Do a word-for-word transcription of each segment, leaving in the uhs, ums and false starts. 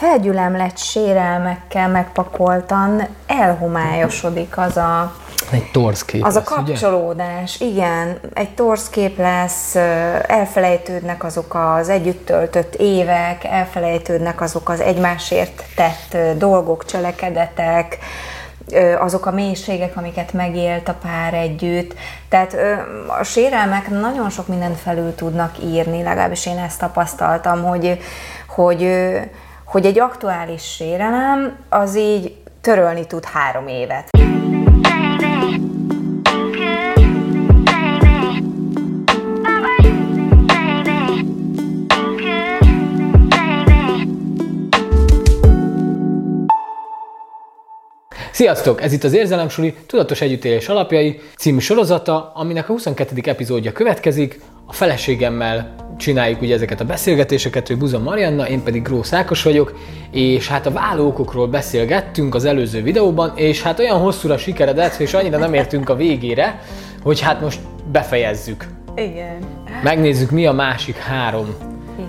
felgyülemlett sérelmekkel megpakoltan elhomályosodik az a... Egy torszkép az lesz, a kapcsolódás, ugye? Igen. Egy torszkép lesz, elfelejtődnek azok az együtt töltött évek, elfelejtődnek azok az egymásért tett dolgok, cselekedetek, azok a mélységek, amiket megélt a pár együtt. Tehát a sérelmek nagyon sok mindent felül tudnak írni, legalábbis én ezt tapasztaltam, hogy, hogy, hogy egy aktuális sérelem az így törölni tud három évet. Sziasztok! Ez itt az Érzelemsuli Tudatos Együttélés Alapjai című sorozata, aminek a huszonkettedik epizódja következik. A feleségemmel csináljuk ugye ezeket a beszélgetéseket, ő Búza Marianna, én pedig Grósz Ákos vagyok, és hát a vállóokról beszélgettünk az előző videóban, és hát olyan hosszúra sikeredett, és annyira nem értünk a végére, hogy hát most befejezzük. Igen. Megnézzük, mi a másik három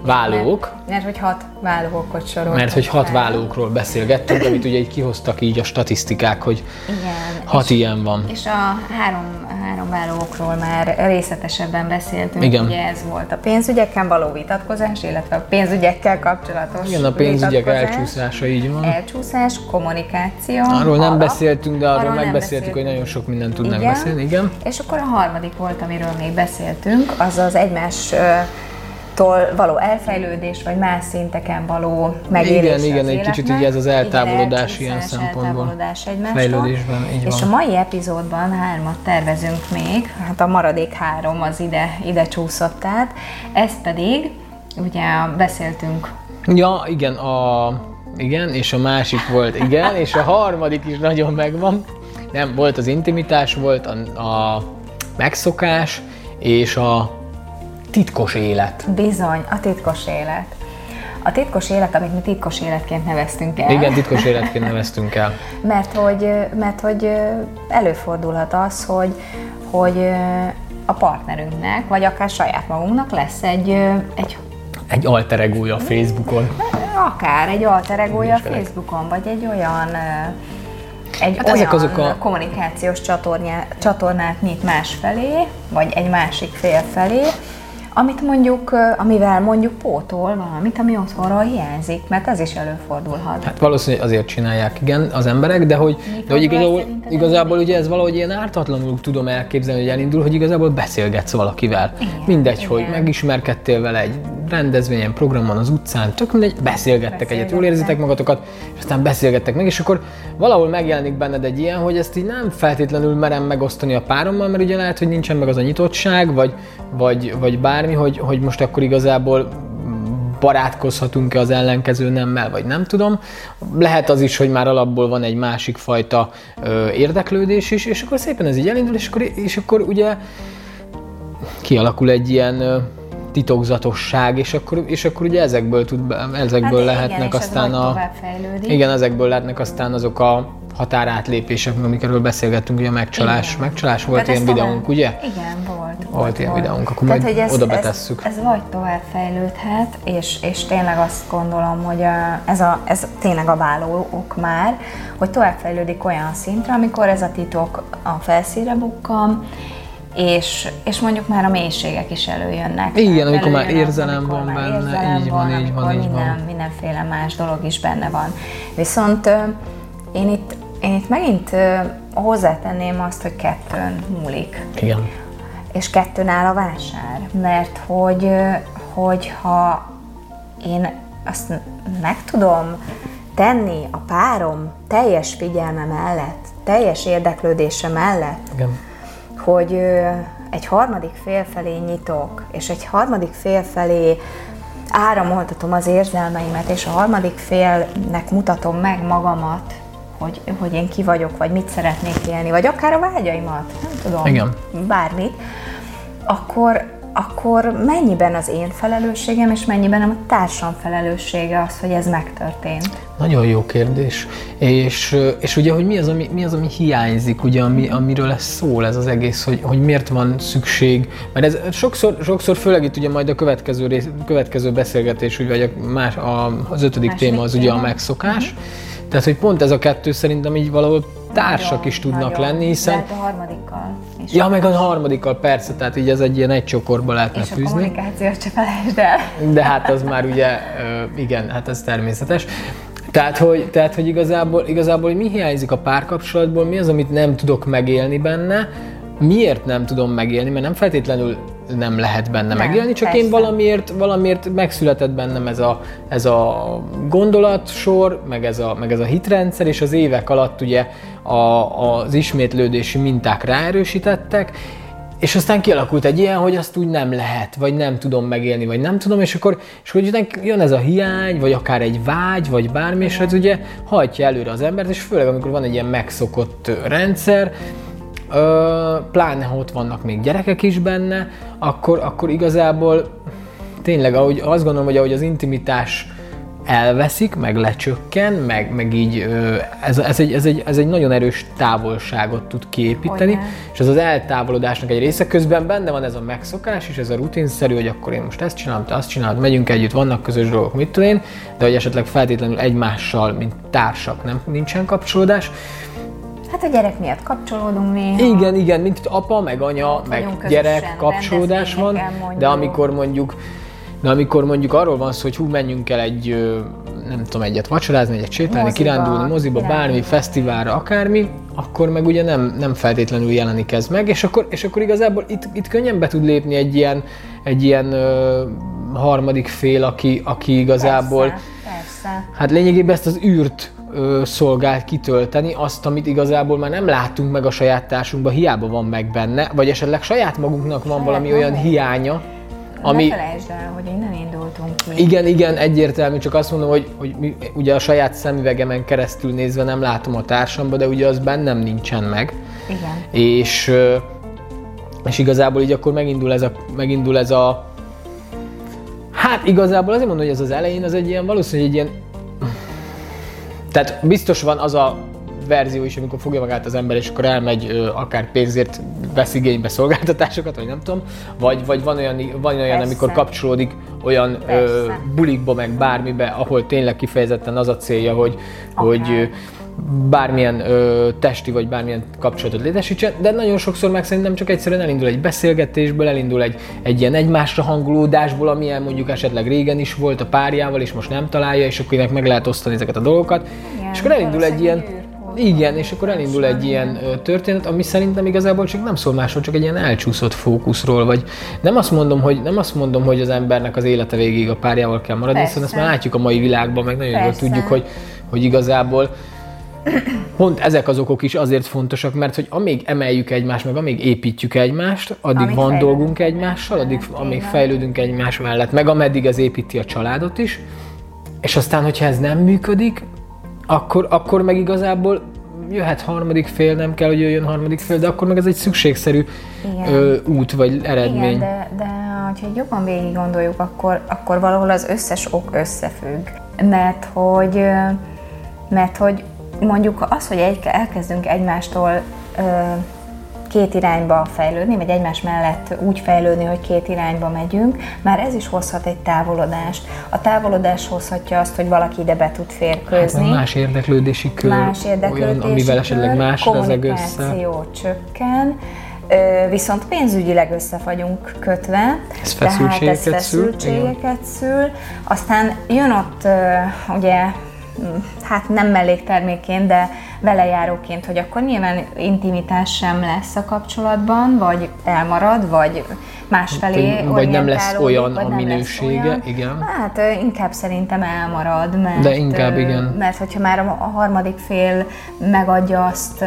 vállóok. Mert, mert hogy hat vállókot soroltunk. Mert hogy hat vállókról beszélgettünk, amit ugye így kihoztak így a statisztikák, hogy igen, hat ilyen van. És a három, három vállókról már részletesebben beszéltünk. Igen. Ugye ez volt a pénzügyekkel való vitatkozás, illetve a pénzügyekkel kapcsolatos igen, a pénzügyek elcsúszása, így van. Elcsúszás, kommunikáció. Arról nem alap. beszéltünk, de arról, arról megbeszéltük, hogy nagyon sok mindent tudnánk igen. beszélni. Igen. És akkor a harmadik volt, amiről még beszéltünk, az az egymás való elfejlődés, vagy más szinteken való megélés. Igen, igen, egy kicsit így ez az eltávolodás igen, ilyen szempontból. Eltávolodás fejlődésben, így van. És a mai epizódban hármat tervezünk még, hát a maradék három az ide, ide csúszott át. Ez pedig, ugye beszéltünk. Ja, igen, a, igen, és a másik volt, igen, és a harmadik is nagyon megvan. Nem, volt az intimitás, volt a, a megszokás, és a titkos élet. Bizony, a titkos élet. A titkos élet, amit mi titkos életként neveztünk el. Igen, titkos életként neveztünk el. mert, hogy, mert hogy előfordulhat az, hogy, hogy a partnerünknek, vagy akár saját magunknak lesz egy... Egy, egy alter egója a Facebookon. Akár egy alter egója a Facebookon, vagy egy olyan... Egy hát olyan azok a... kommunikációs csatornát, csatornát nyit más felé, vagy egy másik fél felé, amit mondjuk, amivel mondjuk pótol valamit, ami otthonról hiányzik, mert ez is előfordulhat. Hát valószínűleg azért csinálják, igen, az emberek, de hogy, de hogy igazából, igazából ugye ez valahogy ilyen ártatlanul tudom elképzelni, hogy elindul, hogy igazából beszélgetsz valakivel. Igen, mindegy, igen. Hogy megismerkedtél vele egy rendezvényen, programon, az utcán, csak mindegy, beszélgettek egyet, jól érzitek magatokat, és aztán beszélgettek meg, és akkor valahol megjelenik benned egy ilyen, hogy ezt így nem feltétlenül merem megosztani a párommal, mert ugye lehet, hogy nincsen meg az a nyitottság, vagy, vagy, vagy bármi, hogy, hogy most akkor igazából barátkozhatunk-e az ellenkező nemmel, vagy nem tudom. Lehet az is, hogy már alapból van egy másik fajta ö, érdeklődés is, és akkor szépen ez így elindul, és akkor, és akkor ugye kialakul egy ilyen ö, titokzatosság, és akkor, és akkor ugye ezekből, tud, ezekből hát lehetnek igen, aztán az a... Igen, ezekből lehetnek aztán azok a határátlépések, amikről beszélgettünk, ugye a megcsalás. Igen. Megcsalás volt tehát ilyen videónk, ugye? Igen, volt. Volt, volt ilyen volt. videónk, akkor tehát, majd ez, oda betesszük. Ez, ez vagy továbbfejlődhet, és, és tényleg azt gondolom, hogy a, ez, a, ez tényleg a vállóok már, hogy továbbfejlődik olyan szintre, amikor ez a titok a felszínre bukkan, És, és mondjuk már a mélységek is előjönnek. Igen, amikor már érzelem van benne, így van, így van, így van. Mindenféle más dolog is benne van. Viszont én itt, én itt megint hozzátenném azt, hogy kettőn múlik. Igen. És kettőn áll a vásár, mert hogy, hogyha én azt meg tudom tenni a párom teljes figyelme mellett, teljes érdeklődése mellett, igen. Hogy egy harmadik fél felé nyitok, és egy harmadik fél felé áramoltatom az érzelmeimet, és a harmadik félnek mutatom meg magamat, hogy, hogy én ki vagyok, vagy mit szeretnék élni, vagy akár a vágyaimat, nem tudom, igen. bármit, akkor, akkor mennyiben az én felelősségem, és mennyiben a társam felelőssége az, hogy ez megtörtént? Nagyon jó kérdés. És, és ugye, hogy mi az, ami, mi az, ami hiányzik, ugye, ami, amiről ez szól ez az egész, hogy, hogy miért van szükség. Mert ez sokszor, sokszor főleg itt ugye majd a következő, rész, következő beszélgetés, ugye, vagy a más, a, az ötödik téma az téma. Ugye a megszokás. Mm-hmm. Tehát, hogy pont ez a kettő szerintem így valahol társak nagyon, is tudnak nagyon lenni, hiszen... De a harmadikkal is. Ja, meg a harmadikkal, persze, tehát így ez egy ilyen egy csokorba lehetne fűzni. És a kommunikációt se felejtsd el. De hát az már ugye, igen, hát ez természetes. Tehát, hogy, tehát, hogy igazából, igazából mi hiányzik a párkapcsolatból, mi az, amit nem tudok megélni benne, miért nem tudom megélni, mert nem feltétlenül nem lehet benne nem, megélni, csak persze. Én valamiért, valamiért megszületett bennem ez a, ez a gondolatsor, meg ez a, meg ez a hitrendszer, és az évek alatt ugye a, az ismétlődési minták ráerősítettek, és aztán kialakult egy ilyen, hogy azt úgy nem lehet, vagy nem tudom megélni, vagy nem tudom, és akkor, és akkor jön ez a hiány, vagy akár egy vágy, vagy bármi, és ez ugye hajtja előre az embert, és főleg amikor van egy ilyen megszokott rendszer, pláne ha ott vannak még gyerekek is benne, akkor, akkor igazából tényleg ahogy, azt gondolom, hogy ahogy az intimitás elveszik, meg lecsökken, meg, meg így ez, ez, egy, ez, egy, ez egy nagyon erős távolságot tud kiépíteni, olyan. És ez az eltávolodásnak egy része, közben benne van ez a megszokás, és ez a rutinszerű, hogy akkor én most ezt csinálom, te azt csinálod, megyünk együtt, vannak közös dolgok, mit tudom én, de hogy esetleg feltétlenül egymással, mint társak nem, nincsen kapcsolódás. Hát a gyerek miatt kapcsolódunk néha. Igen, igen, mint apa, meg anya, meg gyerek kapcsolódás van, de amikor mondjuk, de amikor mondjuk arról van szó, hogy hú, menjünk el egy, nem tudom, egyet vacsorázni, egyet sétálni, kirándulni, moziba, bármi, fesztiválra, akármi, akkor meg ugye nem, nem feltétlenül jelenik ez meg, és akkor, és akkor igazából itt, itt könnyen be tud lépni egy ilyen, egy ilyen ö, harmadik fél, aki, aki igazából, persze, persze. Hát lényegében ezt az űrt, szolgált kitölteni azt, amit igazából már nem látunk meg a saját társunkban, hiába van meg benne, vagy esetleg saját magunknak van saját valami olyan meg. Hiánya, ami... Ne felejtsd el, hogy innen indultunk ki. Igen, igen, egyértelmű, csak azt mondom, hogy, hogy mi, ugye a saját szemüvegemen keresztül nézve nem látom a társamba, de ugye az bennem nincsen meg. Igen. És, és igazából így akkor megindul ez a... Megindul ez a hát igazából azért mondom, hogy ez az elején az egy ilyen, valószínűleg egy ilyen tehát biztos van az a verzió is, amikor fogja magát az ember, és akkor elmegy, akár pénzért vesz igénybe szolgáltatásokat, vagy nem tudom, vagy, vagy van olyan, van olyan amikor kapcsolódik olyan ö, bulikba, meg bármibe, ahol tényleg kifejezetten az a célja, hogy, okay. hogy bármilyen ö, testi, vagy bármilyen kapcsolatot létesítsen, de nagyon sokszor meg szerintem csak egyszerűen elindul egy beszélgetésből, elindul egy, egy ilyen egymásra hangolódásból, amilyen mondjuk esetleg régen is volt a párjával, és most nem találja, és akkor meg lehet osztani ezeket a dolgokat, igen, és akkor elindul egy ilyen, igen, és akkor elindul egy ilyen történet, ami szerintem igazából csak nem szól másról, csak egy ilyen elcsúszott fókuszról, vagy nem azt mondom, hogy, nem azt mondom, hogy az embernek az élete végéig a párjával kell maradni, hiszen ezt már látjuk a mai világban, meg nagyon jól tudjuk, hogy, hogy igazából pont ezek az okok is azért fontosak, mert hogy amíg emeljük egymást, meg amíg építjük egymást, addig amíg van dolgunk egymással, addig, amíg fejlődünk egymás mellett, meg ameddig ez építi a családot is, és aztán, hogyha ez nem működik, akkor, akkor meg igazából jöhet harmadik fél, nem kell, hogy jöjjön harmadik fél, de akkor meg ez egy szükségszerű ö, út vagy eredmény. Igen, de, de ha jobban végig gondoljuk, akkor, akkor valahol az összes ok összefügg, mert hogy, mert hogy mondjuk az, hogy egy, elkezdünk egymástól ö, két irányba fejlődni, vagy egymás mellett úgy fejlődni, hogy két irányba megyünk, már ez is hozhat egy távolodást. A távolodás hozhatja azt, hogy valaki ide be tud férkőzni. Hát, más érdeklődési kör, más érdeklődési olyan, amivel esetleg másra ezek össze. Kommunikáció csökken, ö, viszont pénzügyileg össze vagyunk kötve, ez feszültségeket, ez feszültségeket szül, szül. Aztán jön ott ö, ugye, hát nem melléktermékként, de velejáróként, hogy akkor nyilván intimitás sem lesz a kapcsolatban, vagy elmarad, vagy másfelé orientálódik. Vagy nem lesz olyan a minősége, igen. Hát inkább szerintem elmarad, mert, de inkább, igen. Mert hogyha már a harmadik fél megadja azt,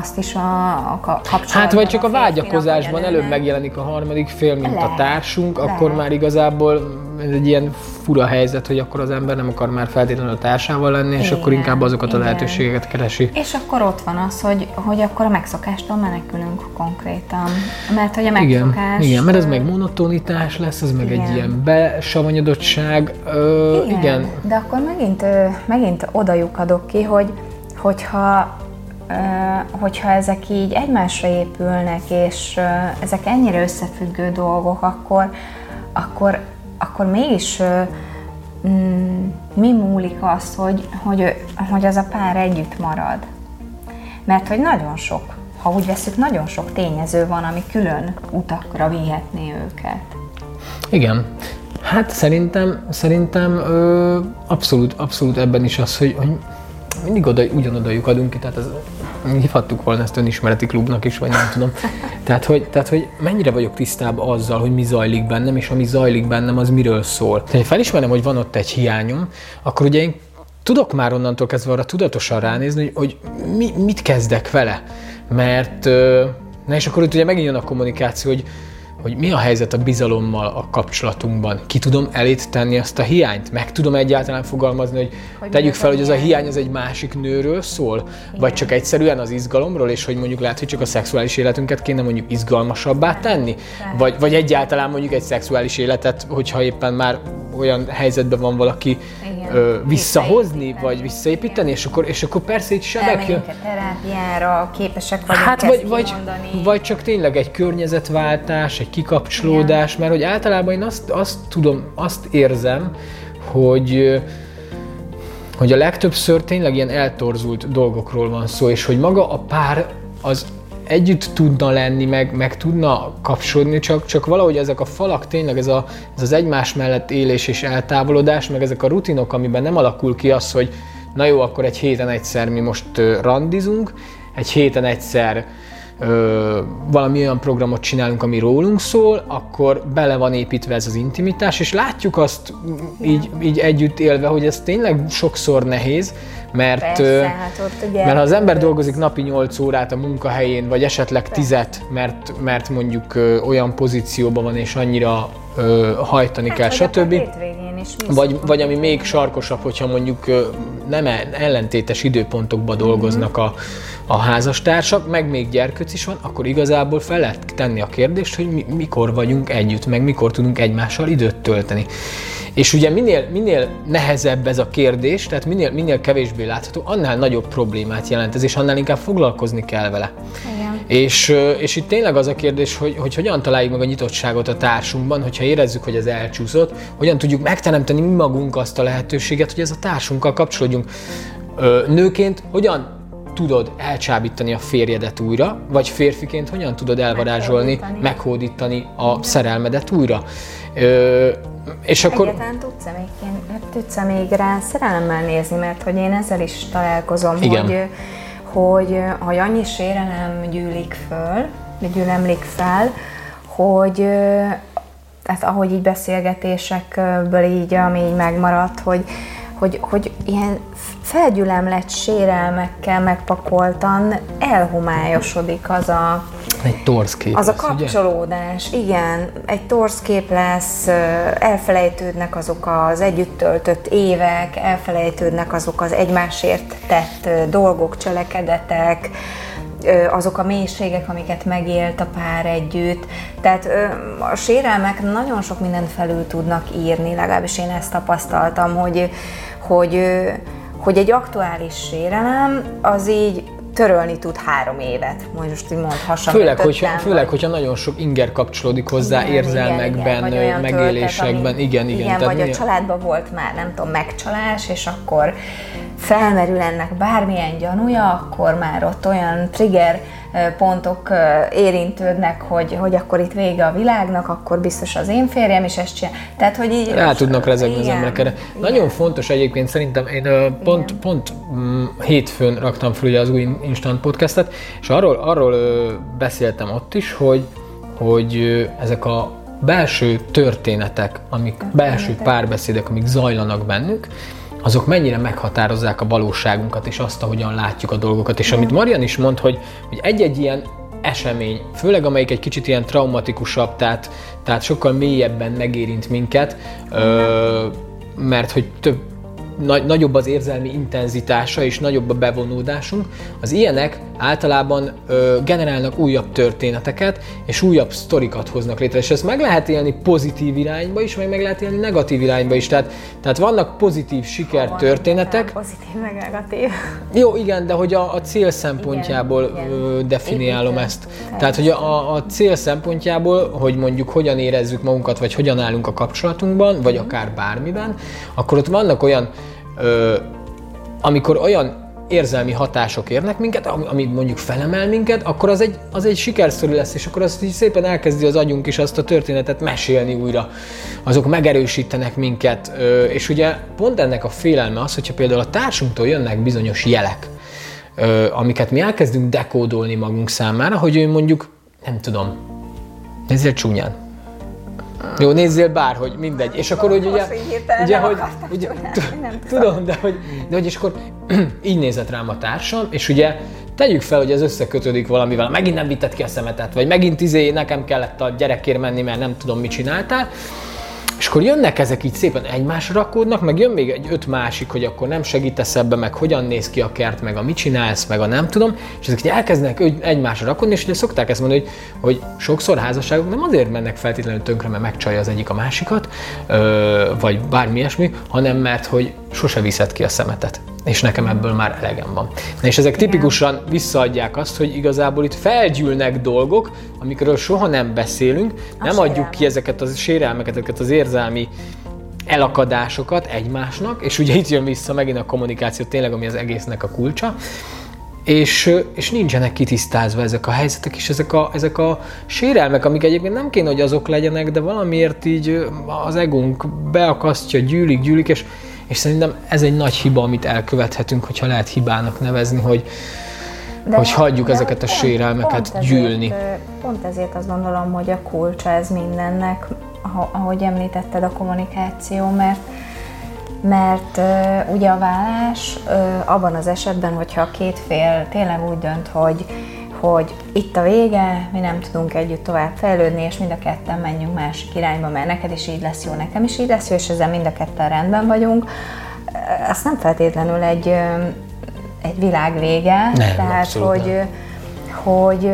azt is a, a kapcsolatban. Hát vagy csak a, a vágyakozásban előbb megjelenik a harmadik fél, mint lehet, a társunk, lehet. Akkor már igazából ez egy ilyen fura helyzet, hogy akkor az ember nem akar már feltétlenül a társával lenni, és igen, akkor inkább azokat igen. a lehetőségeket keresi. És akkor ott van az, hogy, hogy akkor a megszokástól menekülünk konkrétan. Mert hogy a megszokás... Igen, mert ez meg monotonitás lesz, ez meg igen. egy ilyen besavanyodottság. Ö, igen. igen, de akkor megint, megint odajukadok ki, hogy, hogyha... hogyha ezek így egymásra épülnek, és ezek ennyire összefüggő dolgok, akkor, akkor, akkor mégis mi múlik az, hogy, hogy, hogy az a pár együtt marad. Mert hogy nagyon sok, ha úgy veszük, nagyon sok tényező van, ami külön utakra vihetné őket. Igen. Hát szerintem, szerintem ö, abszolút, abszolút ebben is az, hogy, hogy mindig oda, ugyanodajuk adunk ki, tehát ez, hívhattuk volna ezt önismereti klubnak is, vagy nem tudom. Tehát hogy, tehát, hogy mennyire vagyok tisztában azzal, hogy mi zajlik bennem, és ami zajlik bennem, az miről szól. Tehát, ha felismerem, hogy van ott egy hiányom, akkor ugye én tudok már onnantól kezdve arra tudatosan ránézni, hogy, hogy mi, mit kezdek vele. Mert, na és akkor itt ugye megint jön a kommunikáció, hogy, hogy mi a helyzet a bizalommal a kapcsolatunkban. Ki tudom elét tenni ezt a hiányt? Meg tudom egyáltalán fogalmazni, hogy, hogy tegyük fel, hogy ez a hiány az egy másik nőről szól? Igen. Vagy csak egyszerűen az izgalomról, és hogy mondjuk lehet, hogy csak a szexuális életünket kéne mondjuk izgalmasabbá tenni? Vagy, vagy egyáltalán mondjuk egy szexuális életet, hogyha éppen már olyan helyzetben van valaki ö, visszahozni, vagy visszaépíteni, és akkor, és akkor persze itt sebek jön. Terápiára képesek vagyunk hát, ezt vagy, kimondani. Vagy csak tényleg egy környezetváltás, egy kikapcsolódás, igen. mert hogy általában én azt, azt tudom, azt érzem, hogy, hogy a legtöbbször tényleg ilyen eltorzult dolgokról van szó, és hogy maga a pár az együtt tudna lenni, meg, meg tudna kapcsolódni, csak, csak valahogy ezek a falak, tényleg ez, a, ez az egymás mellett élés és eltávolodás, meg ezek a rutinok, amiben nem alakul ki az, hogy na jó, akkor egy héten egyszer mi most randizunk, egy héten egyszer Ö, valami olyan programot csinálunk, ami rólunk szól, akkor bele van építve ez az intimitás, és látjuk azt így, így együtt élve, hogy ez tényleg sokszor nehéz, mert, persze, hát ott ugye, mert ha az ember dolgozik napi nyolc órát a munkahelyén, vagy esetleg tízet, mert, mert mondjuk ö, olyan pozícióban van, és annyira ö, hajtani hát, kell, stb. Vagy, vagy ami még sarkosabb, hogyha mondjuk nem ellentétes időpontokban dolgoznak a, a házastársak, meg még gyerkőc is van, akkor igazából fel lehet tenni a kérdést, hogy mi, mikor vagyunk együtt, meg mikor tudunk egymással időt tölteni. És ugye minél, minél nehezebb ez a kérdés, tehát minél, minél kevésbé látható, annál nagyobb problémát jelent ez, és annál inkább foglalkozni kell vele. Igen. És, és itt tényleg az a kérdés, hogy, hogy hogyan találjuk meg a nyitottságot a társunkban, hogyha érezzük, hogy ez elcsúszott, hogyan tudjuk megteremteni mi magunk azt a lehetőséget, hogy ez a társunkkal kapcsolódjunk. Nőként hogyan tudod elcsábítani a férjedet újra, vagy férfiként hogyan tudod elvarázsolni, meghódítani a szerelmedet újra. Ö, és akkor... Egyetlen tudsz-e még, tudsz-e még rá szerelemmel nézni, mert hogy én ezzel is találkozom, hogy, hogy, hogy annyi sérelem gyűlik föl, gyűlemlik fel, hogy hát ahogy így beszélgetésekből így, ami így megmaradt, hogy Hogy, hogy ilyen felgyülemlett sérelmekkel megpakoltan elhomályosodik az a, egy torzkép az lesz, a kapcsolódás. Ugye? Igen, egy torzkép lesz, elfelejtődnek azok az együtt töltött évek, elfelejtődnek azok az egymásért tett dolgok, cselekedetek, azok a mélységek, amiket megélt a pár együtt. Tehát a sérelmek nagyon sok mindent felül tudnak írni, legalábbis én ezt tapasztaltam, hogy, hogy, hogy egy aktuális sérelem az így törölni tud három évet, most így mondhassam. Főleg, hogy hogyha, főleg hogyha nagyon sok inger kapcsolódik hozzá, igen, érzelmekben, igen, megélésekben. Töltet, ami, igen, igen, igen vagy a családban volt már, nem tudom, megcsalás, és akkor felmerül ennek bármilyen gyanúja, akkor már ott olyan trigger pontok érintődnek, hogy, hogy akkor itt vége a világnak, akkor biztos az én férjem is ezt csinál. Tehát, hogy így... Rá tudnak rezegni az emberekre. Nagyon fontos egyébként szerintem, én pont, pont hétfőn raktam fel az új Instant Podcastet, és arról, arról beszéltem ott is, hogy, hogy ezek a belső történetek, amik történetek. Belső párbeszédek, amik zajlanak bennük, azok mennyire meghatározzák a valóságunkat, és azt, ahogyan látjuk a dolgokat. És amit Marian is mond, hogy, hogy egy-egy ilyen esemény, főleg amelyik egy kicsit ilyen traumatikusabb, tehát, tehát sokkal mélyebben megérint minket, ö, mert hogy több, nagy, nagyobb az érzelmi intenzitása és nagyobb a bevonódásunk, az ilyenek általában ö, generálnak újabb történeteket és újabb sztorikat hoznak létre, és ezt meg lehet élni pozitív irányba is, meg meg lehet élni negatív irányba is, tehát, tehát vannak pozitív sikertörténetek. Pozitív meg negatív. Jó, igen, de hogy a, a cél szempontjából igen, ö, definiálom igen, ezt. Igen. Tehát, hogy a, a cél szempontjából, hogy mondjuk hogyan érezzük magunkat, vagy hogyan állunk a kapcsolatunkban, vagy akár bármiben, akkor ott vannak olyan Ö, amikor olyan érzelmi hatások érnek minket, ami mondjuk felemel minket, akkor az egy, az egy sikersztori lesz, és akkor azt így szépen elkezdi az agyunk is azt a történetet mesélni újra. Azok megerősítenek minket, ö, és ugye pont ennek a félelme az, hogyha például a társunktól jönnek bizonyos jelek, ö, amiket mi elkezdünk dekódolni magunk számára, hogy ő mondjuk, nem tudom, nézzél csúnyán. Jó, nézzél bárhogy, mindegy. És akkor, hogy ugye, ugye, hogy, ugye tudom, de hogy, de hogy és akkor így nézett rám a társam, és ugye tegyük fel, hogy ez összekötődik valamivel, megint nem vitted ki a szemetet, vagy megint izé, nekem kellett a gyerekért menni, mert nem tudom, mit csináltál. És akkor jönnek ezek így szépen egymásra rakódnak, meg jön még egy öt másik, hogy akkor nem segítesz ebbe, meg hogyan néz ki a kert, meg a mit csinálsz, meg a nem tudom, és ezek így elkezdenek egymásra rakódni, és ugye szokták ezt mondani, hogy, hogy sokszor házasságok nem azért mennek feltétlenül tönkre, mert megcsalja az egyik a másikat, vagy bármi ilyesmi, hanem mert hogy sose viszed ki a szemetet. És nekem ebből már elegem van. Na és ezek tipikusan visszaadják azt, hogy igazából itt felgyűlnek dolgok, amikről soha nem beszélünk, a nem adjuk ki ezeket a sérelmeket, ezeket az érzelmi elakadásokat egymásnak, és ugye itt jön vissza megint a kommunikáció tényleg, ami az egésznek a kulcsa, és, és nincsenek kitisztázva ezek a helyzetek, és ezek a, ezek a sérelmek, amik egyébként nem kéne, hogy azok legyenek, de valamiért így az egónk beakasztja, gyűlik, gyűlik, és És szerintem ez egy nagy hiba, amit elkövethetünk, hogyha lehet hibának nevezni, hogy, de, hogy hagyjuk de, ezeket a pont, sérelmeket pont gyűlni. Ezért, pont ezért azt gondolom, hogy a kulcsa ez mindennek, ahogy említetted, a kommunikáció, mert, mert ugye a válás abban az esetben, hogyha a két fél tényleg úgy dönt, hogy, hogy itt a vége, mi nem tudunk együtt tovább fejlődni, és mind a ketten menjünk másik irányba, mert neked is így lesz jó, nekem is így lesz jó, és ezzel mind a ketten rendben vagyunk. Ez nem feltétlenül egy, egy világ vége, nem, tehát hogy, hogy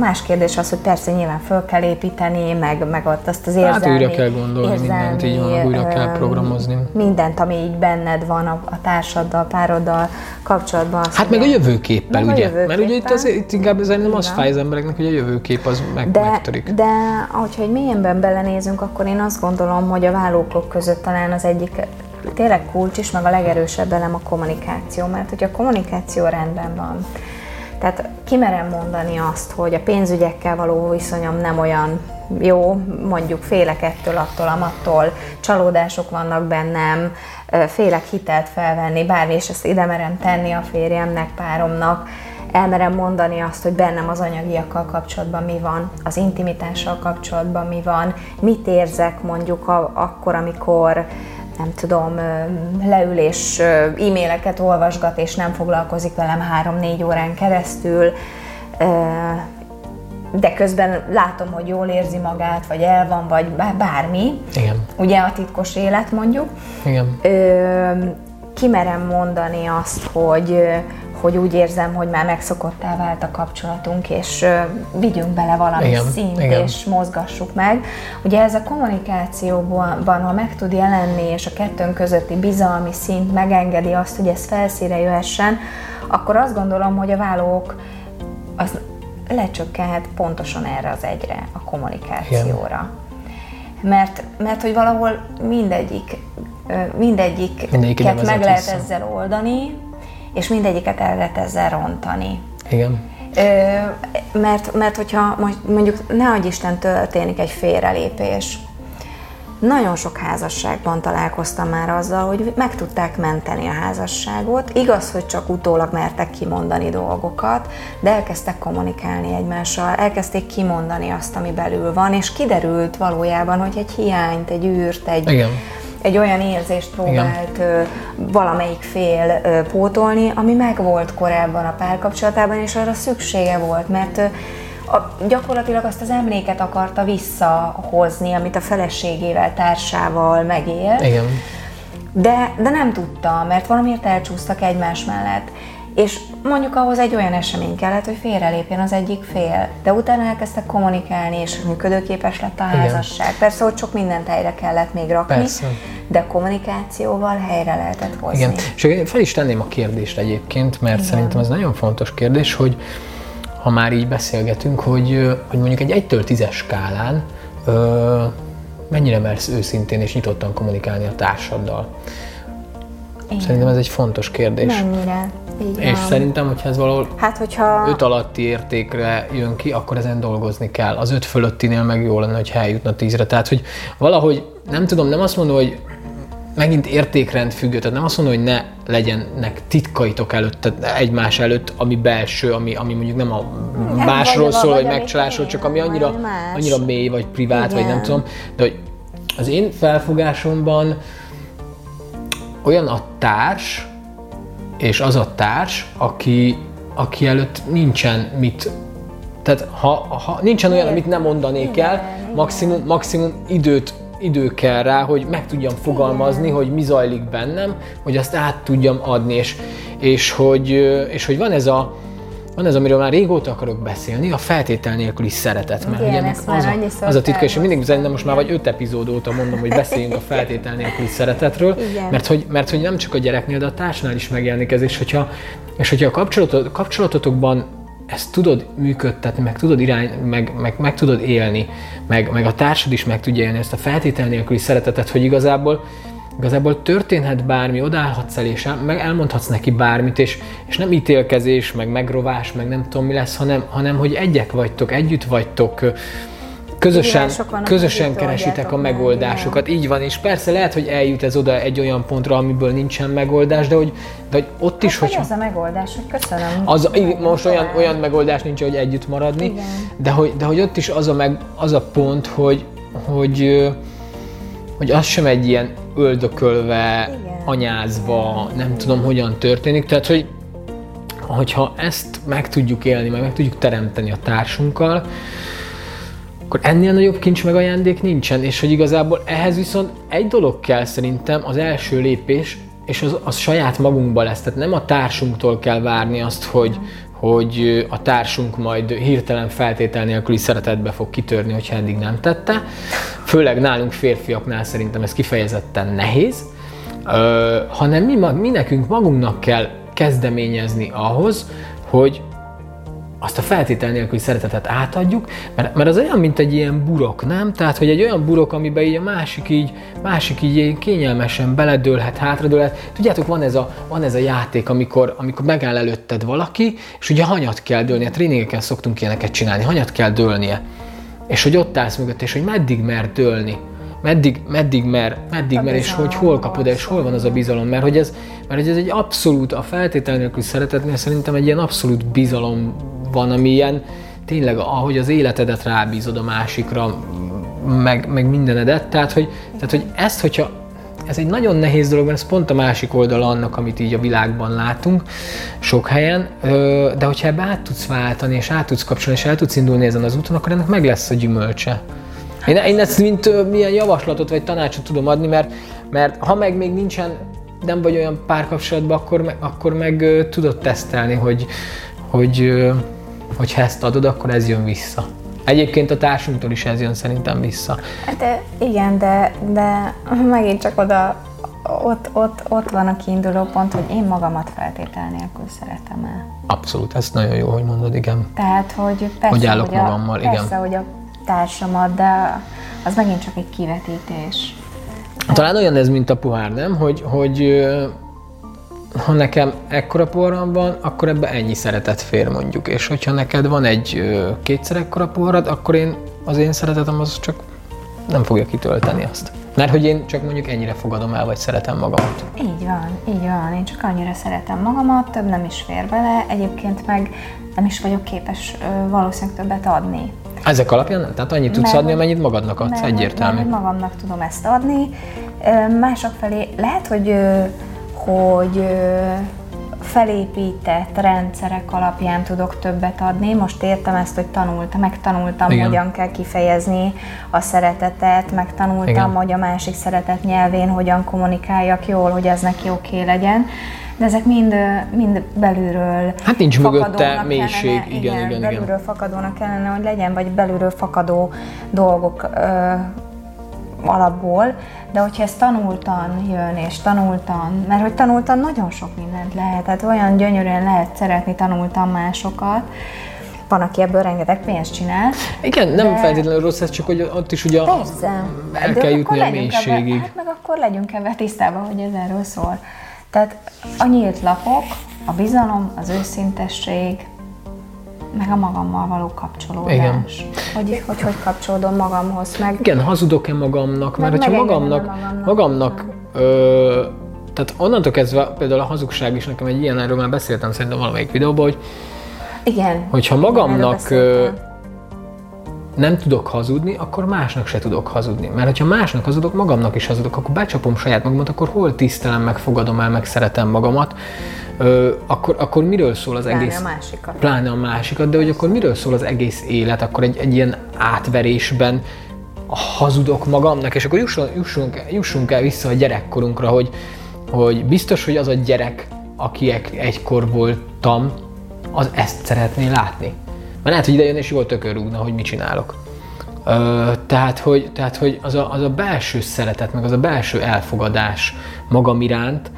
más kérdés az, hogy persze nyilván föl kell építeni, meg, meg ott azt az érzelmi... Hát újra kell gondolni érzelmi, mindent, így van, újra kell programozni. Mindent, ami így benned van a, a társaddal, pároddal kapcsolatban. Hát ugye, meg a jövőképpel, ugye? A jövőképpen, mert ugye itt, az, itt inkább az nem az fáj az embereknek, hogy a jövőkép az meg, de, megtörik. De ahogyha egy mélyebben belenézünk, akkor én azt gondolom, hogy a válóklok között talán az egyik tényleg kulcs is, meg a legerősebb elem a kommunikáció, mert hogyha a kommunikáció rendben van, tehát kimerem mondani azt, hogy a pénzügyekkel való viszonyom nem olyan jó, mondjuk félek ettől, attól, amattól, csalódások vannak bennem, félek hitelt felvenni, bármi, és ezt ide merem tenni a férjemnek, páromnak, elmerem mondani azt, hogy bennem az anyagiakkal kapcsolatban mi van, az intimitással kapcsolatban mi van, mit érzek mondjuk a, akkor, amikor nem tudom, leül és e-maileket olvasgat, és nem foglalkozik velem három-négy órán keresztül, de közben látom, hogy jól érzi magát, vagy el van, vagy bármi. Igen. Ugye a titkos élet mondjuk. Igen. Kimerem mondani azt, hogy, hogy úgy érzem, hogy már megszokottá vált a kapcsolatunk, és vigyünk bele valami igen, szint, igen. és mozgassuk meg. Ugye ez a kommunikációban, ha meg tud jelenni, és a kettőnk közötti bizalmi szint megengedi azt, hogy ez felszínre jöhessen, akkor azt gondolom, hogy a válók az lecsökkenhet pontosan erre az egyre, a kommunikációra. Mert, mert hogy valahol mindegyik, mindegyiket mindegyiket meg lehet vissza. Ezzel oldani, és mindegyiket el lehet ezzel rontani. Igen. Ö, mert, mert hogyha mondjuk, ne adj Isten, történik egy félrelépés. Nagyon sok házasságban találkoztam már azzal, hogy meg tudták menteni a házasságot. Igaz, hogy csak utólag mertek kimondani dolgokat, de elkezdtek kommunikálni egymással, elkezdték kimondani azt, ami belül van, és kiderült valójában, hogy egy hiányt, egy űrt, egy... Igen. egy olyan érzést próbált igen. valamelyik fél pótolni, ami megvolt korábban a párkapcsolatában, és arra szüksége volt, mert a, gyakorlatilag azt az emléket akarta visszahozni, amit a feleségével, társával megélt, igen. De, de nem tudta, mert valamiért elcsúsztak egymás mellett. És mondjuk ahhoz egy olyan esemény kellett, hogy félrelépjen az egyik fél, de utána elkezdtek kommunikálni, és működőképes lett a házasság. Igen. Persze, hogy sok mindent helyre kellett még rakni, persze. De kommunikációval helyre lehetett hozni. Igen, és fel is tenném a kérdést egyébként, mert igen. szerintem ez nagyon fontos kérdés, hogy ha már így beszélgetünk, hogy, hogy mondjuk egy egytől tízes skálán ö, mennyire mersz őszintén és nyitottan kommunikálni a társaddal? Igen. Szerintem ez egy fontos kérdés. Mennyire? Igen. És szerintem, hogyha ez valahol hát, hogyha... öt alatti értékre jön ki, akkor ezen dolgozni kell. Az öt fölöttinél meg jó lenne, hogyha eljutna tízre. Tehát, hogy valahogy nem tudom, nem azt mondom, hogy megint értékrend függő, tehát nem azt mondom, hogy ne legyenek titkaitok előtt, tehát egymás előtt, ami belső, ami, ami mondjuk nem a másról szól, vagy, vagy megcsalásról, csak ami annyira, annyira mély, vagy privát, igen. vagy nem tudom. De hogy az én felfogásomban olyan a társ, és az a társ, aki, aki előtt nincsen mit, tehát ha, ha nincsen olyan, amit nem mondanék el, maximum, maximum időt, idő kell rá, hogy meg tudjam fogalmazni, hogy mi zajlik bennem, hogy azt át tudjam adni, és, és, hogy, és hogy van ez a Van ez, amiről már régóta akarok beszélni, a feltétel nélküli szeretet. Mert igen, ezt már annyiszor felhoztam. Az a titka, és mindig szerintem most már vagy öt epizód óta mondom, hogy beszéljünk a feltétel nélküli szeretetről, mert hogy, mert hogy nem csak a gyereknél, de a társnál is megjelenik ez, és hogyha, és hogyha a kapcsolatot, kapcsolatotokban ezt tudod működtetni, meg tudod, irány, meg, meg, meg tudod élni, meg, meg a társad is meg tudja élni ezt a feltétel nélküli szeretetet, hogy igazából Igazából történhet bármi, odállhatsz el, és meg elmondhatsz neki bármit, és, és nem ítélkezés, meg megrovás, meg nem tudom mi lesz, hanem, hanem hogy egyek vagytok, együtt vagytok, közösen, igen, közösen keresitek a megoldásokat, igen. Így van, és persze lehet, hogy eljut ez oda egy olyan pontra, amiből nincsen megoldás, de hogy, de hogy ott is, hát, hogy... Az a megoldás, hogy köszönöm. Az, most olyan, olyan megoldás nincs, hogy együtt maradni, de hogy, de hogy ott is az a, meg, az a pont, hogy, hogy, hogy az sem egy ilyen öldökölve, igen. anyázva, nem tudom, hogyan történik. Tehát, hogy, hogyha ezt meg tudjuk élni, meg meg tudjuk teremteni a társunkkal, akkor ennél nagyobb kincs meg ajándék nincsen. És hogy igazából ehhez viszont egy dolog kell szerintem, az első lépés, és az, az saját magunkba lesz. Tehát nem a társunktól kell várni azt, hogy, hogy a társunk majd hirtelen feltétel nélküli szeretetbe fog kitörni, hogyha eddig nem tette. Főleg nálunk férfiaknál szerintem ez kifejezetten nehéz, Ö, hanem mi, mi nekünk magunknak kell kezdeményezni ahhoz, hogy azt a feltétel nélküli szeretetet átadjuk, mert, mert az olyan, mint egy ilyen burok, nem? Tehát, hogy egy olyan burok, amiben így a másik így, másik így kényelmesen beledőlhet, hátradőlhet. Tudjátok, van ez a, van ez a játék, amikor, amikor megáll előtted valaki, és ugye hanyat kell dőlnie, tréningeken szoktunk ilyeneket csinálni, hanyat kell dőlnie. És hogy ott állsz mögött, és hogy meddig mer dőlni, meddig, meddig mer, meddig mer, és hogy hol kapod el, és hol van az a bizalom, mert hogy ez, mert hogy ez egy abszolút, a feltétel nélküli szeretetnél szerintem egy ilyen abszolút bizalom van, ami ilyen, tényleg ahogy az életedet rábízod a másikra, meg, meg mindenedet, tehát hogy, tehát hogy ezt, hogyha, ez egy nagyon nehéz dolog, mert ez pont a másik oldala annak, amit így a világban látunk sok helyen, de hogyha ebbe át tudsz váltani, és át tudsz kapcsolni, és el tudsz indulni ezen az úton, akkor ennek meg lesz a gyümölcse. Én, én ezt mint milyen javaslatot vagy tanácsot tudom adni, mert, mert ha meg még nincsen, nem vagy olyan párkapcsolatban, akkor, akkor meg tudod tesztelni, hogy, hogy hogyha ezt adod, akkor ez jön vissza. Egyébként a társunktól is ez jön szerintem vissza. Hát igen, de, de megint csak oda, ott, ott, ott van a kiinduló pont, hogy én magamat feltétel nélkül szeretem el. Abszolút, ez nagyon jó, hogy mondod, igen. Tehát, hogy persze, hogy, állok hogy, a, magammal, persze, igen. hogy a társamat, de az megint csak egy kivetítés. Talán olyan ez, mint a pohár, nem? Hogy, hogy ha nekem ekkora poharam van, akkor ebbe ennyi szeretet fér, mondjuk. És hogyha neked van egy kétszer ekkora poharad, akkor én, az én szeretetem az csak nem fogja kitölteni azt. Mert hogy én csak mondjuk ennyire fogadom el, vagy szeretem magamat. Így van, így van. Én csak annyira szeretem magamat, több nem is fér bele, egyébként meg nem is vagyok képes valószínűleg többet adni. Ezek alapján? Tehát annyit tudsz mert, adni, amennyit magadnak adsz, mert, egyértelmű. Mert magamnak tudom ezt adni, mások felé lehet, hogy, hogy felépített rendszerek alapján tudok többet adni. Most értem ezt, hogy tanultam, megtanultam, igen, hogyan kell kifejezni a szeretetet, megtanultam, igen, hogy a másik szeretet nyelvén hogyan kommunikáljak jól, hogy ez neki oké legyen. De ezek mind, mind belülről hát nincs mögötte mélység, kellene, igen, igen, igen, belülről igen. fakadónak kellene, hogy legyen, vagy belülről fakadó dolgok ö, alapból, de hogyha ez tanultan jön, és tanultan, mert hogy tanultan nagyon sok mindent lehet, tehát olyan gyönyörűen lehet szeretni tanultan másokat, van, aki ebből rengeteg pénzt csinál. Igen, nem de... feltétlenül rossz ez, csak hogy ott is ugye Persze. el de kell jutni a mélységig. Ebbe, hát meg akkor legyünk ebben tisztában, hogy ez erről szól. Tehát a nyílt lapok, a bizalom, az őszintesség, meg a magammal való kapcsolódás. Igen. Hogy, hogy hogy kapcsolódom magamhoz, meg... Igen, hazudok-e magamnak? Mert hogyha magamnak, magamnak, magamnak ö, tehát onnantól kezdve például a hazugság is nekem egy ilyen, erről már beszéltem szerintem valamelyik videóban, hogy igen, hogyha magamnak ö, nem tudok hazudni, akkor másnak se tudok hazudni. Mert hogyha másnak hazudok, magamnak is hazudok, akkor becsapom saját magamat, akkor hol tisztelem, meg fogadom el, meg szeretem magamat, Ö, akkor, akkor miről szól az pláne egész... Pláne a másikat. Pláne a másikat, de hogy akkor miről szól az egész élet, akkor egy, egy ilyen átverésben hazudok magamnak, és akkor jusson, jussunk, jussunk el vissza a gyerekkorunkra, hogy, hogy biztos, hogy az a gyerek, aki egykor voltam, az ezt szeretné látni. Mert lehet, hogy ide jön és jól tökön rúgna, hogy mit csinálok. Ö, tehát, hogy, tehát, hogy az a, az a belső szeretet, meg az a belső elfogadás magam iránt,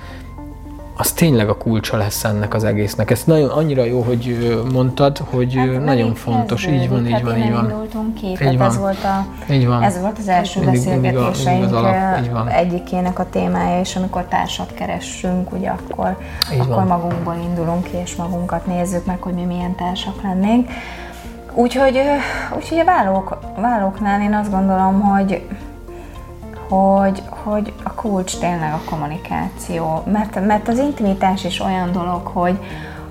az tényleg a kulcsa lesz ennek az egésznek. Ez nagyon annyira jó, hogy mondtad, hogy hát, nagyon fontos. Így van, így van, így van. Indultunk ki, így van. Ez volt a, így van. Ez volt az első mindig, beszélgetéseink mindig az így van. Egyikének a témája, és amikor társat keressünk, ugye akkor, akkor magunkból indulunk ki, és magunkat nézzük meg, hogy mi milyen társak lennénk. Úgyhogy, úgyhogy a vállók, vállóknál én azt gondolom, hogy Hogy, hogy a kulcs tényleg a kommunikáció, mert, mert az intimitás is olyan dolog, hogy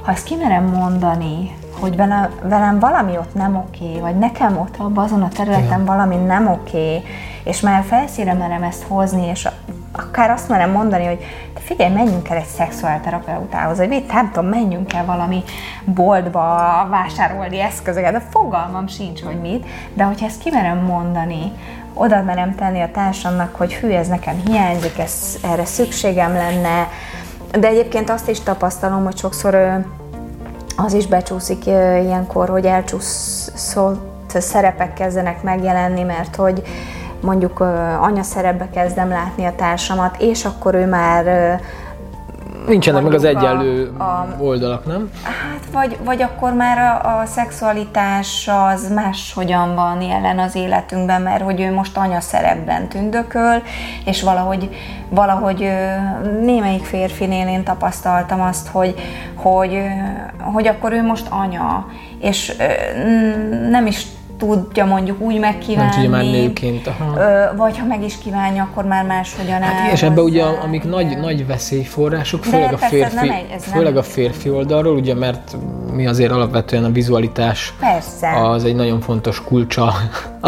ha ezt kimerem mondani, hogy velem, velem valami ott nem oké, vagy nekem ott abban azon a területen igen, valami nem oké, és már felszínre merem ezt hozni, és akár azt merem mondani, hogy figyelj, menjünk el egy szexuálterapeutához, vagy mit, nem tudom, menjünk el valami boltba vásárolni eszközöket, de fogalmam sincs, hogy mit, de hogyha ezt kimerem mondani, oda merem tenni a társamnak, hogy hű, ez nekem hiányzik, ez, erre szükségem lenne. De egyébként azt is tapasztalom, hogy sokszor az is becsúszik ilyenkor, hogy elcsúszott szerepek kezdenek megjelenni, mert hogy mondjuk anyaszerepbe kezdem látni a társamat, és akkor ő már... Nincsenek meg az egyenlő a, a, oldalak, nem? Hát, vagy, vagy akkor már a, a szexualitás az máshogyan van jelen az életünkben, mert hogy ő most anyaszerepben tündököl, és valahogy, valahogy némelyik férfinél én tapasztaltam azt, hogy, hogy, hogy akkor ő most anya, és nem is tudja mondjuk úgy megkívánni. Nem tudja már nőként. Aha. Vagy ha meg is kívánja, akkor már máshogyan áll. Hát és ebben ugye amik nagy, nagy veszélyforrások, főleg, a férfi, egy, főleg a férfi oldalról, ugye mert mi azért alapvetően a vizualitás persze, az egy nagyon fontos kulcsa a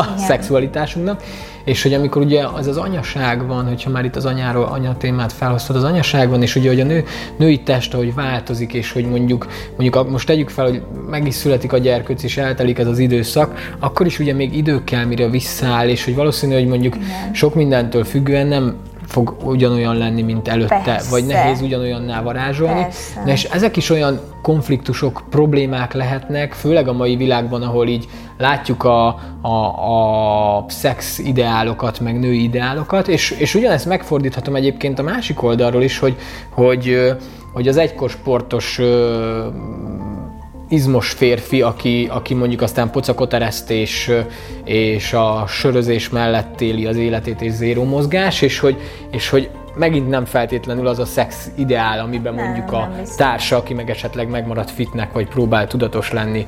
igen, szexualitásunknak, és hogy amikor ugye az az anyaság van, hogyha már itt az anyáról anyatémát felhoztad, az anyaság van, és ugye hogy a nő, női test, ahogy változik, és hogy mondjuk, mondjuk a, most tegyük fel, hogy meg is születik a gyerkőc, és eltelik ez az időszak, akkor is ugye még idő kell, mire visszaáll, és hogy valószínű, hogy mondjuk igen, sok mindentől függően nem fog ugyanolyan lenni, mint előtte, persze, vagy nehéz ugyanolyanná varázsolni. Persze. Na és ezek is olyan konfliktusok, problémák lehetnek, főleg a mai világban, ahol így látjuk a, a, a szex ideálokat, meg női ideálokat, és, és ugyanezt megfordíthatom egyébként a másik oldalról is, hogy, hogy, hogy az egykor sportos izmos férfi, aki, aki mondjuk aztán pocakot ereszt, és, és a sörözés mellett éli az életét, és zéró mozgás, és hogy, és hogy megint nem feltétlenül az a szex ideál, amiben mondjuk a társa, aki meg esetleg megmarad fitnek, vagy próbál tudatos lenni,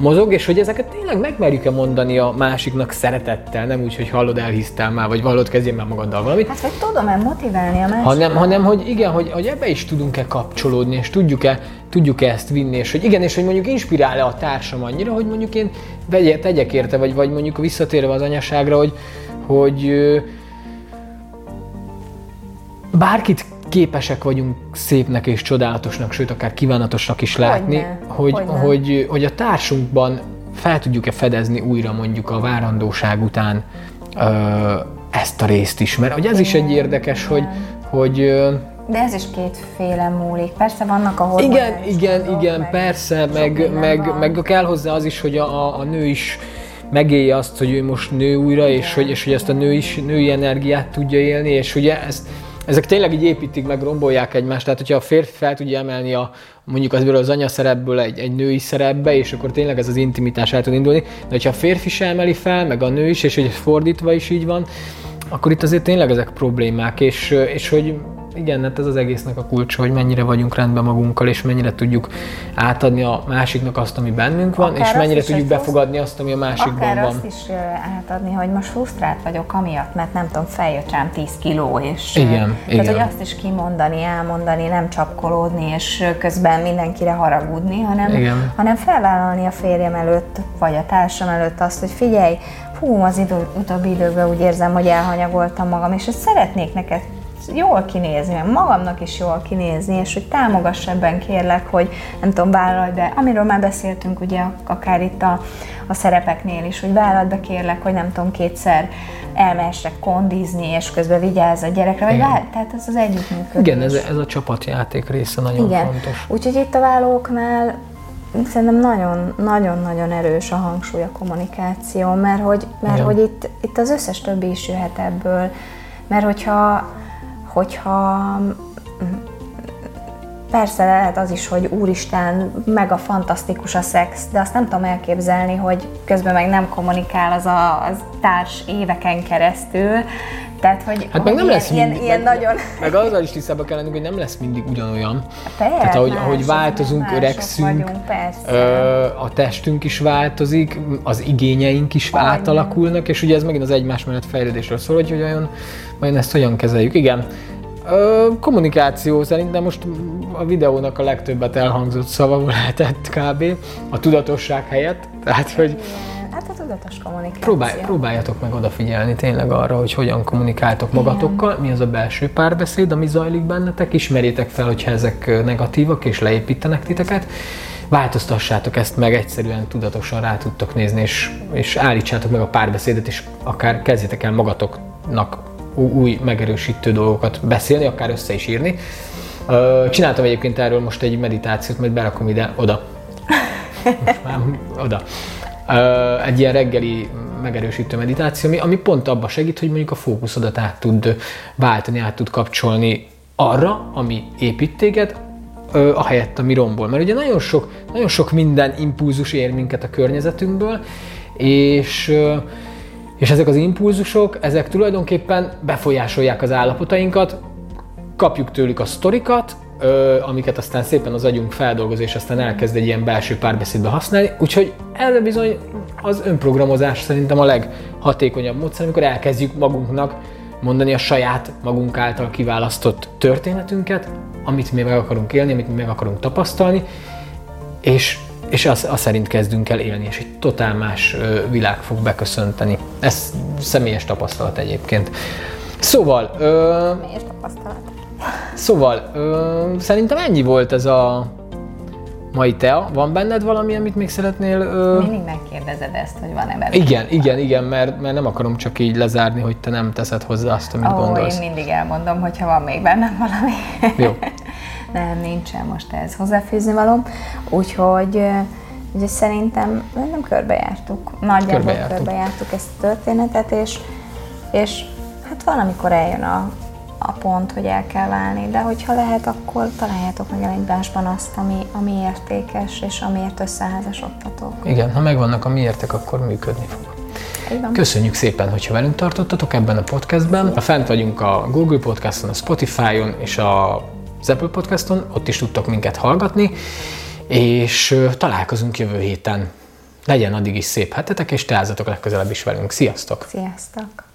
mozog, és hogy ezeket tényleg megmerjük-e mondani a másiknak szeretettel, nem úgy, hogy hallod, elhisztál már, vagy hallod, kezdjél már magaddal valamit. Hát, hogy tudom-e motiválni a másiknak? Hanem, hanem hogy igen, hogy, hogy ebbe is tudunk-e kapcsolódni, és tudjuk-e, tudjuk-e ezt vinni, és hogy igen, és hogy mondjuk inspirál-e a társam annyira, hogy mondjuk én vegyek, tegyek érte, vagy, vagy mondjuk visszatérve az anyaságra, hogy, hogy bárkit képesek vagyunk szépnek és csodálatosnak, sőt, akár kívánatosnak is látni, hogyne, hogy, hogyne. Hogy, hogy a társunkban fel tudjuk-e fedezni újra mondjuk a várandóság után ezt a részt is, mert hogy ez is egy érdekes, hogy, hogy de ez is kétféle múlik. Persze vannak a hormonok. Igen, igen, dolog, igen, meg persze, meg, meg, meg kell hozzá az is, hogy a, a nő is megélje azt, hogy ő most nő újra, igen. és hogy, és hogy ezt a nő is, női energiát tudja élni, és ugye ezt, ezek tényleg így építik, meg rombolják egymást. Tehát, hogyha a férfi fel tudja emelni a, mondjuk az, az anyaszerepből egy, egy női szerepbe, és akkor tényleg ez az intimitás el tud indulni, de hogyha a férfi se emeli fel, meg a nő is, és hogy ez fordítva is így van, akkor itt azért tényleg ezek problémák, és, és hogy igen, hát ez az egésznek a kulcsa, hogy mennyire vagyunk rendben magunkkal, és mennyire tudjuk átadni a másiknak azt, ami bennünk van, akár és mennyire tudjuk befogadni azt, ami a másikban van. Akár azt is átadni, hogy most frusztrált vagyok amiatt, mert nem tudom, feljött rám tíz kiló, és igen, tehát, igen. hogy azt is kimondani, elmondani, nem csapkolódni, és közben mindenkire haragudni, hanem, hanem felvállalni a férjem előtt, vagy a társam előtt azt, hogy figyelj, hú, az idő, utóbbi időben úgy érzem, hogy elhanyagoltam magam, és ezt szeretnék neked jól kinézni, meg magamnak is jól kinézni, és hogy támogass ebben, kérlek, hogy nem tudom, vállalj be, amiről már beszéltünk ugye akár itt a, a szerepeknél is, hogy vállald be, kérlek, hogy nem tudom, kétszer elmehessek kondizni, és közben vigyázz a gyerekre, vagy váll, tehát ez az együttműködés. Igen, ez, ez a csapatjáték része nagyon igen. fontos. Úgyhogy itt a vállóknál szerintem nagyon-nagyon erős a hangsúly a kommunikáció, mert hogy, mert hogy itt, itt az összes többi is jöhet ebből, mert hogyha hogyha persze lehet az is, hogy úristen, meg a fantasztikus a szex, de azt nem tudom elképzelni, hogy közben meg nem kommunikál az a az társ éveken keresztül. Tehát, hogy hát meg nem ilyen, lesz mindig, ilyen, ilyen meg, nagyon... Meg azzal is tisztában kell lennünk, hogy nem lesz mindig ugyanolyan. Persze, tehát ahogy, más, ahogy változunk, mások öregszünk, vagyunk, a testünk is változik, az igényeink is Olyan. átalakulnak, és ugye ez megint az egymás mellett fejlődésről szól, hogy olyan, vajon ezt hogyan kezeljük. Igen, kommunikáció szerintem most a videónak a legtöbbet elhangzott szava lehetett kb. A tudatosság helyett, tehát hogy... Hát a tudatos kommunikáció. Próbálj, próbáljatok meg odafigyelni tényleg arra, hogy hogyan kommunikáltok magatokkal, igen. mi az a belső párbeszéd, ami zajlik bennetek, ismerjétek fel, hogyha ezek negatívak és leépítenek titeket, változtassátok ezt meg, egyszerűen tudatosan rá tudtok nézni, és, és állítsátok meg a párbeszédet, és akár kezdjétek el magatoknak új megerősítő dolgokat beszélni, akár össze is írni. Csináltam egyébként erről most egy meditációt, majd berakom ide, oda. Most már oda. Egy ilyen reggeli megerősítő meditáció, ami pont abba segít, hogy mondjuk a fókuszodat át tud váltani, át tud kapcsolni arra, ami épít téged, ahelyett, ami rombol. Mert ugye nagyon sok, nagyon sok minden impulzus ér minket a környezetünkből, és, és ezek az impulzusok, ezek tulajdonképpen befolyásolják az állapotainkat, kapjuk tőlük a sztorikat, Ö, amiket aztán szépen az agyunk feldolgoz, és aztán elkezd egy ilyen belső párbeszédbe használni. Úgyhogy erre bizony az önprogramozás szerintem a leghatékonyabb módszer, amikor elkezdjük magunknak mondani a saját magunk által kiválasztott történetünket, amit mi meg akarunk élni, amit mi meg akarunk tapasztalni, és, és azt az szerint kezdünk el élni, és egy totál más világ fog beköszönteni. Ez személyes tapasztalat egyébként. Szóval... Ö, személyes tapasztalat. Szóval, ö, szerintem ennyi volt ez a mai tea. Van benned valami, amit még szeretnél? Ö... Mindig megkérdezed ezt, hogy van-e benned. Igen, igen, igen, mert, mert nem akarom csak így lezárni, hogy te nem teszed hozzá azt, amit oh, gondolsz. Én mindig elmondom, hogyha van még bennem valami. Jó. Nem, nincsen most ez hozzáfűzni valóm. Úgyhogy ugye szerintem nem körbejártuk. Nagyjából körbejártuk, körbejártuk ezt a történetet, és, és hát valamikor eljön a a pont, hogy el kell válni, de hogyha lehet, akkor találjátok meg egymásban azt, ami, ami értékes, és amiért összeházasodtatok. Igen, ha megvannak a miértek, akkor működni fog. Igen. Köszönjük szépen, hogyha velünk tartottatok ebben a podcastben. A fent vagyunk a Google Podcaston, a Spotify-on és az Apple Podcaston, ott is tudtok minket hallgatni, és találkozunk jövő héten. Legyen addig is szép hetetek, és teázzatok legközelebb is velünk. Sziasztok! Sziasztok!